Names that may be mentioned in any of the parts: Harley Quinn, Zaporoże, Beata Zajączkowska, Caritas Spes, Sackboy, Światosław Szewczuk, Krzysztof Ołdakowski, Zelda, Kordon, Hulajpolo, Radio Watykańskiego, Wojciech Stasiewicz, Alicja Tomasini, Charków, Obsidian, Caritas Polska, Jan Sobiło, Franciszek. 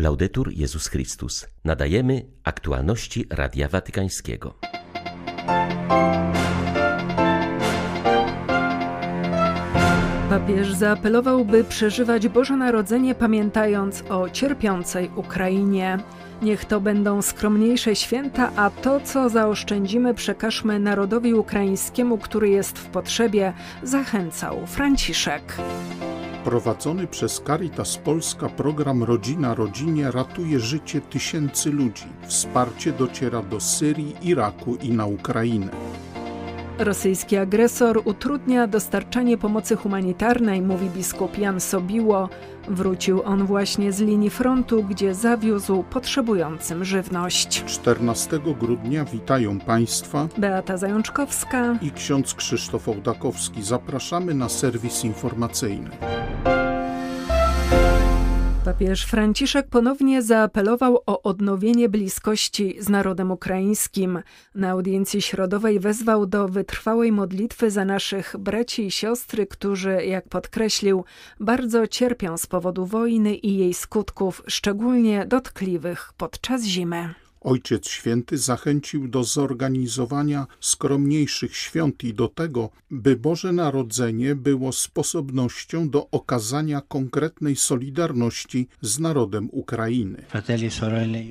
Laudetur Jezus Chrystus. Nadajemy aktualności Radia Watykańskiego. Papież zaapelował, by przeżywać Boże Narodzenie, pamiętając o cierpiącej Ukrainie. Niech to będą skromniejsze święta, a to, co zaoszczędzimy, przekażmy narodowi ukraińskiemu, który jest w potrzebie, zachęcał Franciszek. Prowadzony przez Caritas Polska program Rodzina Rodzinie ratuje życie tysięcy ludzi. Wsparcie dociera do Syrii, Iraku i na Ukrainę. Rosyjski agresor utrudnia dostarczanie pomocy humanitarnej, mówi biskup Jan Sobiło. Wrócił on właśnie z linii frontu, gdzie zawiózł potrzebującym żywność. 14 grudnia witają Państwa Beata Zajączkowska i ksiądz Krzysztof Ołdakowski. Zapraszamy na serwis informacyjny. Papież Franciszek ponownie zaapelował o odnowienie bliskości z narodem ukraińskim. Na audiencji środowej wezwał do wytrwałej modlitwy za naszych braci i siostry, którzy, jak podkreślił, bardzo cierpią z powodu wojny i jej skutków, szczególnie dotkliwych podczas zimy. Ojciec Święty zachęcił do zorganizowania skromniejszych świąt i do tego, by Boże Narodzenie było sposobnością do okazania konkretnej solidarności z narodem Ukrainy.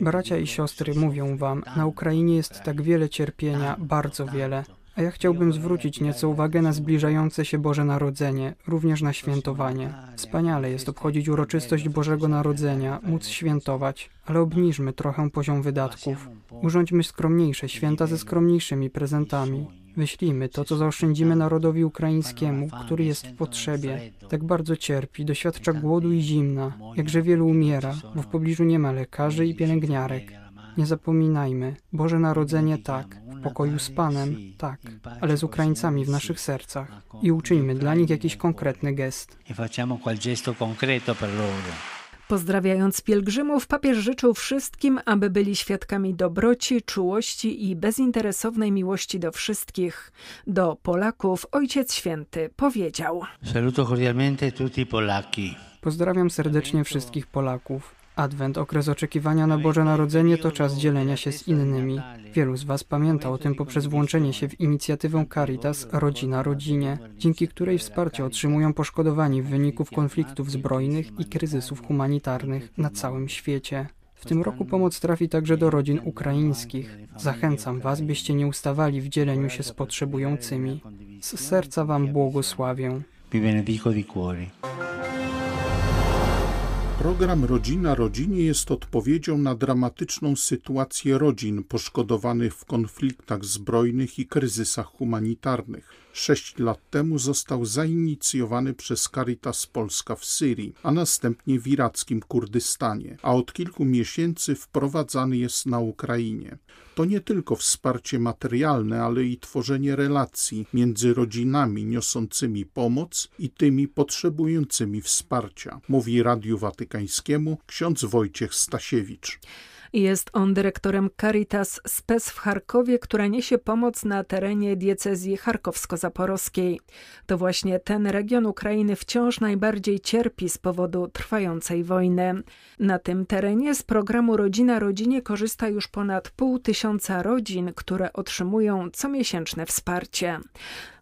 Bracia i siostry, mówią wam, na Ukrainie jest tak wiele cierpienia, bardzo wiele. A ja chciałbym zwrócić nieco uwagę na zbliżające się Boże Narodzenie, również na świętowanie. Wspaniale jest obchodzić uroczystość Bożego Narodzenia, móc świętować, ale obniżmy trochę poziom wydatków. Urządźmy skromniejsze święta ze skromniejszymi prezentami. Wyślijmy to, co zaoszczędzimy narodowi ukraińskiemu, który jest w potrzebie. Tak bardzo cierpi, doświadcza głodu i zimna, jakże wielu umiera, bo w pobliżu nie ma lekarzy i pielęgniarek. Nie zapominajmy, Boże Narodzenie tak, w pokoju z Panem tak, ale z Ukraińcami w naszych sercach i uczyńmy dla nich jakiś konkretny gest. Pozdrawiając pielgrzymów, papież życzył wszystkim, aby byli świadkami dobroci, czułości i bezinteresownej miłości do wszystkich. Do Polaków Ojciec Święty powiedział: Pozdrawiam serdecznie wszystkich Polaków. Adwent, okres oczekiwania na Boże Narodzenie, to czas dzielenia się z innymi. Wielu z was pamięta o tym poprzez włączenie się w inicjatywę Caritas Rodzina Rodzinie, dzięki której wsparcie otrzymują poszkodowani w wyniku konfliktów zbrojnych i kryzysów humanitarnych na całym świecie. W tym roku pomoc trafi także do rodzin ukraińskich. Zachęcam was, byście nie ustawali w dzieleniu się z potrzebującymi. Z serca wam błogosławię. Program Rodzina Rodzinie jest odpowiedzią na dramatyczną sytuację rodzin poszkodowanych w konfliktach zbrojnych i kryzysach humanitarnych. 6 lat temu został zainicjowany przez Caritas Polska w Syrii, a następnie w irackim Kurdystanie, a od kilku miesięcy wprowadzany jest na Ukrainie. To nie tylko wsparcie materialne, ale i tworzenie relacji między rodzinami niosącymi pomoc i tymi potrzebującymi wsparcia, mówi Radiu Watykańskiemu ksiądz Wojciech Stasiewicz. Jest on dyrektorem Caritas Spes w Charkowie, która niesie pomoc na terenie diecezji charkowsko-zaporowskiej. To właśnie ten region Ukrainy wciąż najbardziej cierpi z powodu trwającej wojny. Na tym terenie z programu Rodzina Rodzinie korzysta już ponad 500 rodzin, które otrzymują comiesięczne wsparcie.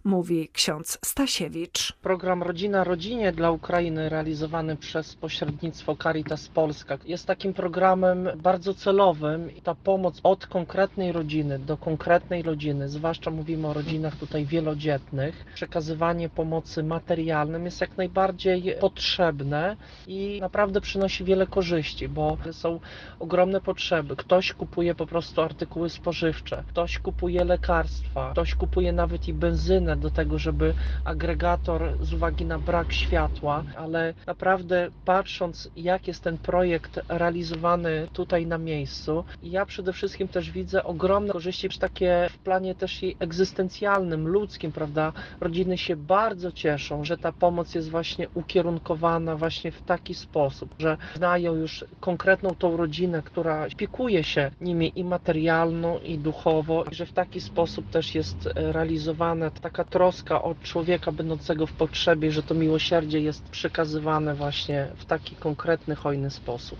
Mówi ksiądz Stasiewicz. Program Rodzina Rodzinie dla Ukrainy realizowany przez pośrednictwo Caritas Polska jest takim programem bardzo celowym. Ta pomoc od konkretnej rodziny do konkretnej rodziny, zwłaszcza mówimy o rodzinach tutaj wielodzietnych, przekazywanie pomocy materialnej jest jak najbardziej potrzebne i naprawdę przynosi wiele korzyści, bo są ogromne potrzeby. Ktoś kupuje po prostu artykuły spożywcze, ktoś kupuje lekarstwa, ktoś kupuje nawet i benzynę do tego, żeby agregator z uwagi na brak światła, ale naprawdę patrząc, jak jest ten projekt realizowany tutaj na miejscu, ja przede wszystkim też widzę ogromne korzyści, takie w planie też i egzystencjalnym, ludzkim, prawda? Rodziny się bardzo cieszą, że ta pomoc jest właśnie ukierunkowana właśnie w taki sposób, że znają już konkretną tą rodzinę, która opiekuje się nimi i materialno, i duchowo, i że w taki sposób też jest realizowana taka troska od człowieka będącego w potrzebie, że to miłosierdzie jest przekazywane właśnie w taki konkretny, hojny sposób.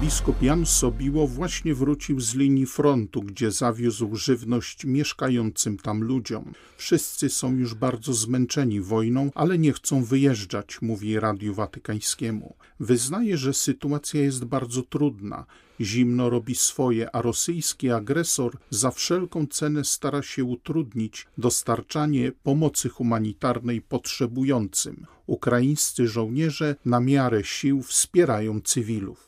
Biskup Jan Sobiło właśnie wrócił z linii frontu, gdzie zawiózł żywność mieszkającym tam ludziom. Wszyscy są już bardzo zmęczeni wojną, ale nie chcą wyjeżdżać, mówi Radiu Watykańskiemu. Wyznaje, że sytuacja jest bardzo trudna. Zimno robi swoje, a rosyjski agresor za wszelką cenę stara się utrudnić dostarczanie pomocy humanitarnej potrzebującym. Ukraińscy żołnierze na miarę sił wspierają cywilów.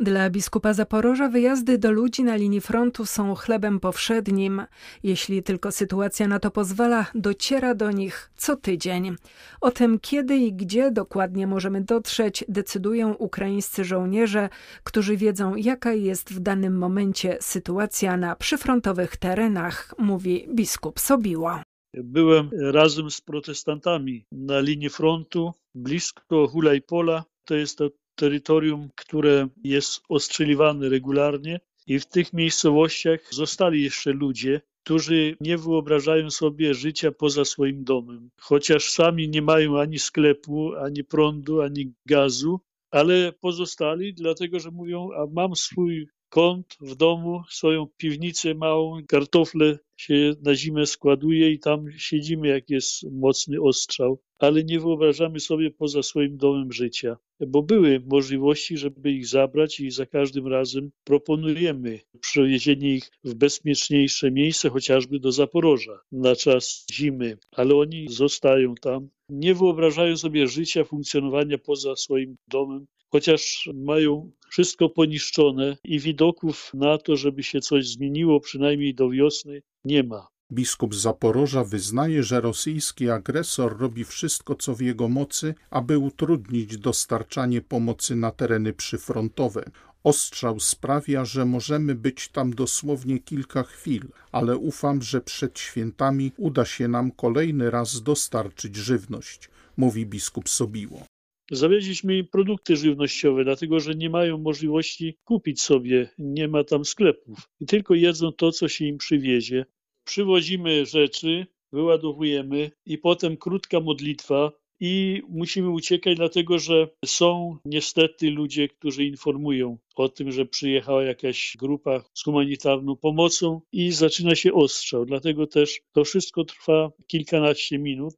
Dla biskupa Zaporoża wyjazdy do ludzi na linii frontu są chlebem powszednim. Jeśli tylko sytuacja na to pozwala, dociera do nich co tydzień. O tym, kiedy i gdzie dokładnie możemy dotrzeć, decydują ukraińscy żołnierze, którzy wiedzą, jaka jest w danym momencie sytuacja na przyfrontowych terenach, mówi biskup Sobiło. Byłem razem z protestantami na linii frontu blisko Hulajpola. To jest to terytorium, które jest ostrzeliwane regularnie i w tych miejscowościach zostali jeszcze ludzie, którzy nie wyobrażają sobie życia poza swoim domem. Chociaż sami nie mają ani sklepu, ani prądu, ani gazu, ale pozostali dlatego, że mówią, a mam swój kąt w domu, swoją piwnicę małą, kartofle się na zimę składuje i tam siedzimy, jak jest mocny ostrzał, ale nie wyobrażamy sobie poza swoim domem życia, bo były możliwości, żeby ich zabrać i za każdym razem proponujemy przewiezienie ich w bezpieczniejsze miejsce, chociażby do Zaporoża na czas zimy, ale oni zostają tam, nie wyobrażają sobie życia, funkcjonowania poza swoim domem, chociaż mają wszystko poniszczone i widoków na to, żeby się coś zmieniło, przynajmniej do wiosny, nie ma. Biskup Zaporoża wyznaje, że rosyjski agresor robi wszystko, co w jego mocy, aby utrudnić dostarczanie pomocy na tereny przyfrontowe. Ostrzał sprawia, że możemy być tam dosłownie kilka chwil, ale ufam, że przed świętami uda się nam kolejny raz dostarczyć żywność, mówi biskup Sobiło. Zawieźliśmy im produkty żywnościowe, dlatego że nie mają możliwości kupić sobie, nie ma tam sklepów i tylko jedzą to, co się im przywiezie. Przywozimy rzeczy, wyładowujemy i potem krótka modlitwa i musimy uciekać, dlatego że są niestety ludzie, którzy informują o tym, że przyjechała jakaś grupa z humanitarną pomocą i zaczyna się ostrzał. Dlatego też to wszystko trwa kilkanaście minut,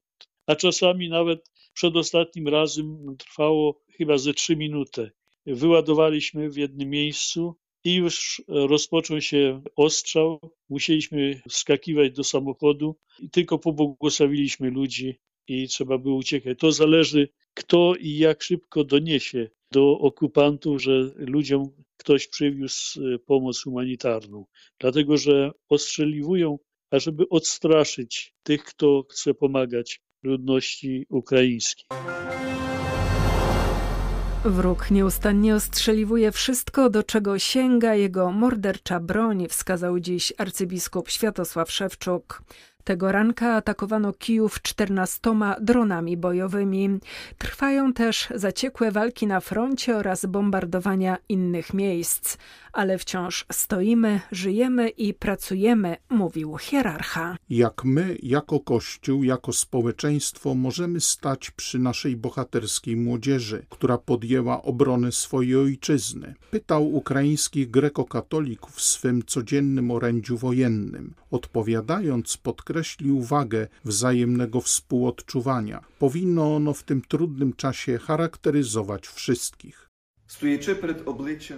a czasami nawet przedostatnim razem trwało chyba ze 3 minuty. Wyładowaliśmy w jednym miejscu i już rozpoczął się ostrzał. Musieliśmy wskakiwać do samochodu i tylko pobłogosławiliśmy ludzi i trzeba było uciekać. To zależy, kto i jak szybko doniesie do okupantów, że ludziom ktoś przywiózł pomoc humanitarną. Dlatego, że ostrzeliwują, ażeby odstraszyć tych, kto chce pomagać ludności ukraińskiej. Wróg nieustannie ostrzeliwuje wszystko, do czego sięga jego mordercza broń, wskazał dziś arcybiskup Światosław Szewczuk. Tego ranka atakowano Kijów 14 dronami bojowymi. Trwają też zaciekłe walki na froncie oraz bombardowania innych miejsc. Ale wciąż stoimy, żyjemy i pracujemy, mówił hierarcha. Jak my, jako Kościół, jako społeczeństwo możemy stać przy naszej bohaterskiej młodzieży, która podjęła obronę swojej ojczyzny? Pytał ukraińskich grekokatolików w swym codziennym orędziu wojennym. Odpowiadając, podkreślił wagę wzajemnego współodczuwania. Powinno ono w tym trudnym czasie charakteryzować wszystkich.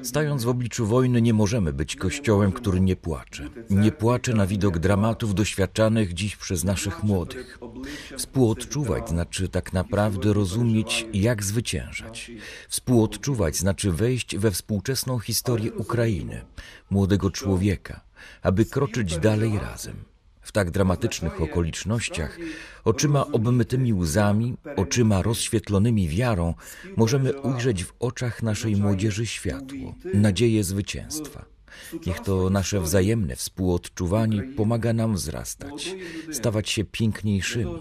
Stając w obliczu wojny nie możemy być kościołem, który nie płacze. Nie płacze na widok dramatów doświadczanych dziś przez naszych młodych. Współodczuwać znaczy tak naprawdę rozumieć, jak zwyciężać. Współodczuwać znaczy wejść we współczesną historię Ukrainy, młodego człowieka, aby kroczyć dalej razem. W tak dramatycznych okolicznościach, oczyma obmytymi łzami, oczyma rozświetlonymi wiarą, możemy ujrzeć w oczach naszej młodzieży światło, nadzieję zwycięstwa. Niech to nasze wzajemne współodczuwanie pomaga nam wzrastać, stawać się piękniejszymi,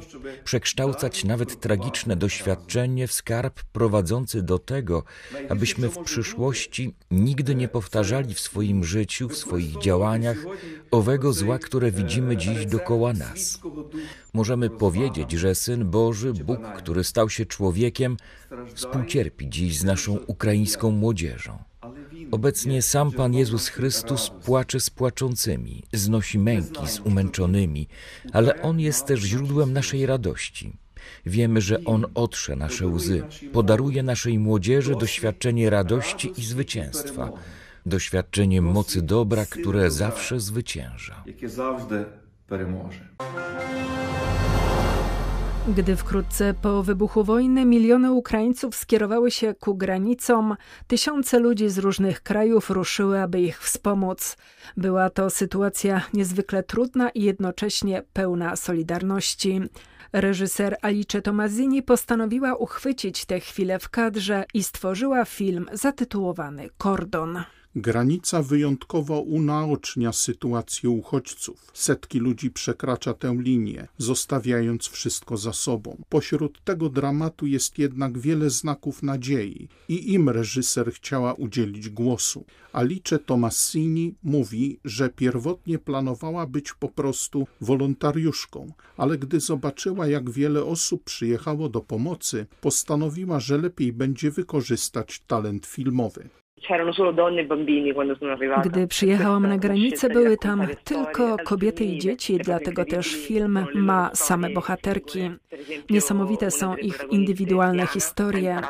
przekształcać nawet tragiczne doświadczenie w skarb prowadzący do tego, abyśmy w przyszłości nigdy nie powtarzali w swoim życiu, w swoich działaniach owego zła, które widzimy dziś dokoła nas. Możemy powiedzieć, że Syn Boży, Bóg, który stał się człowiekiem, współcierpi dziś z naszą ukraińską młodzieżą. Obecnie sam Pan Jezus Chrystus płacze z płaczącymi, znosi męki z umęczonymi, ale On jest też źródłem naszej radości. Wiemy, że On otrze nasze łzy, podaruje naszej młodzieży doświadczenie radości i zwycięstwa, doświadczenie mocy dobra, które zawsze zwycięża. Gdy wkrótce po wybuchu wojny miliony Ukraińców skierowały się ku granicom, tysiące ludzi z różnych krajów ruszyły, aby ich wspomóc. Była to sytuacja niezwykle trudna i jednocześnie pełna solidarności. Reżyser Alicja Tomasini postanowiła uchwycić tę chwilę w kadrze i stworzyła film zatytułowany Kordon. Granica wyjątkowo unaocznia sytuację uchodźców. Setki ludzi przekracza tę linię, zostawiając wszystko za sobą. Pośród tego dramatu jest jednak wiele znaków nadziei i im reżyser chciała udzielić głosu. Alicja Tomasini mówi, że pierwotnie planowała być po prostu wolontariuszką, ale gdy zobaczyła, jak wiele osób przyjechało do pomocy, postanowiła, że lepiej będzie wykorzystać talent filmowy. Gdy przyjechałam na granicę, były tam tylko kobiety i dzieci, dlatego też film ma same bohaterki. Niesamowite są ich indywidualne historie.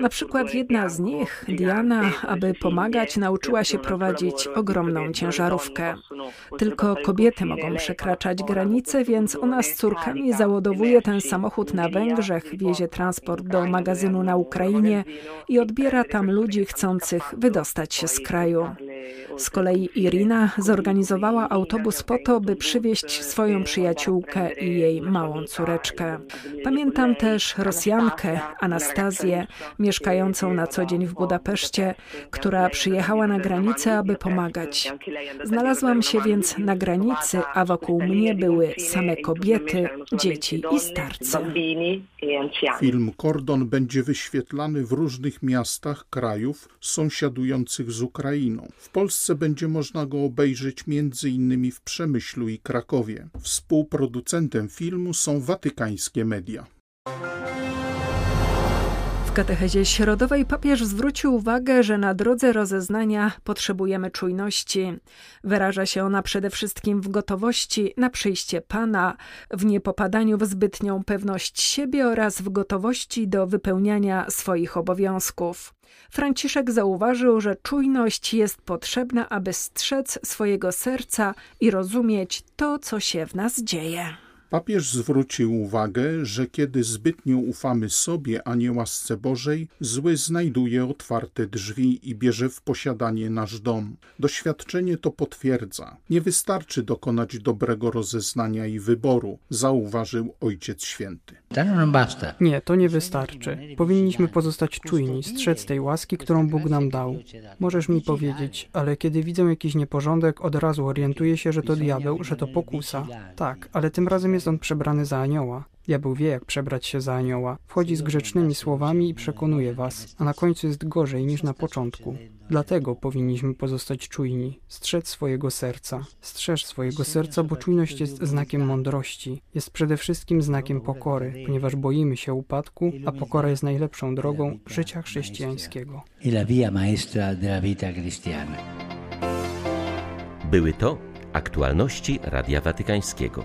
Na przykład jedna z nich, Diana, aby pomagać, nauczyła się prowadzić ogromną ciężarówkę. Tylko kobiety mogą przekraczać granice, więc ona z córkami załadowuje ten samochód na Węgrzech, wiezie transport do magazynu na Ukrainie i odbiera tam ludzi chcących wydostać się z kraju. Z kolei Irina zorganizowała autobus po to, by przywieźć swoją przyjaciółkę i jej małą córeczkę. Pamiętam też Rosjankę, Anastazję, mieszkającą na co dzień w Budapeszcie, która przyjechała na granicę, aby pomagać. Znalazłam się więc na granicy, a wokół mnie były same kobiety, dzieci i starcy. Film Kordon będzie wyświetlany w różnych miastach krajów sąsiadujących z Ukrainą. W Polsce będzie można go obejrzeć m.in. w Przemyślu i Krakowie. Współproducentem filmu są watykańskie media. W katechezie środowej papież zwrócił uwagę, że na drodze rozeznania potrzebujemy czujności. Wyraża się ona przede wszystkim w gotowości na przyjście Pana, w niepopadaniu w zbytnią pewność siebie oraz w gotowości do wypełniania swoich obowiązków. Franciszek zauważył, że czujność jest potrzebna, aby strzec swojego serca i rozumieć to, co się w nas dzieje. Papież zwrócił uwagę, że kiedy zbytnio ufamy sobie, a nie łasce Bożej, zły znajduje otwarte drzwi i bierze w posiadanie nasz dom. Doświadczenie to potwierdza. Nie wystarczy dokonać dobrego rozeznania i wyboru, zauważył Ojciec Święty. Nie, to nie wystarczy. Powinniśmy pozostać czujni, strzec tej łaski, którą Bóg nam dał. Możesz mi powiedzieć, ale kiedy widzę jakiś nieporządek, od razu orientuję się, że to diabeł, że to pokusa. Tak, ale tym razem jest on przebrany za anioła. Diabeł wie, jak przebrać się za anioła. Wchodzi z grzecznymi słowami i przekonuje was, a na końcu jest gorzej niż na początku. Dlatego powinniśmy pozostać czujni, strzec swojego serca. Strzeż swojego serca, bo czujność jest znakiem mądrości. Jest przede wszystkim znakiem pokory, ponieważ boimy się upadku, a pokora jest najlepszą drogą życia chrześcijańskiego. Były to aktualności Radia Watykańskiego.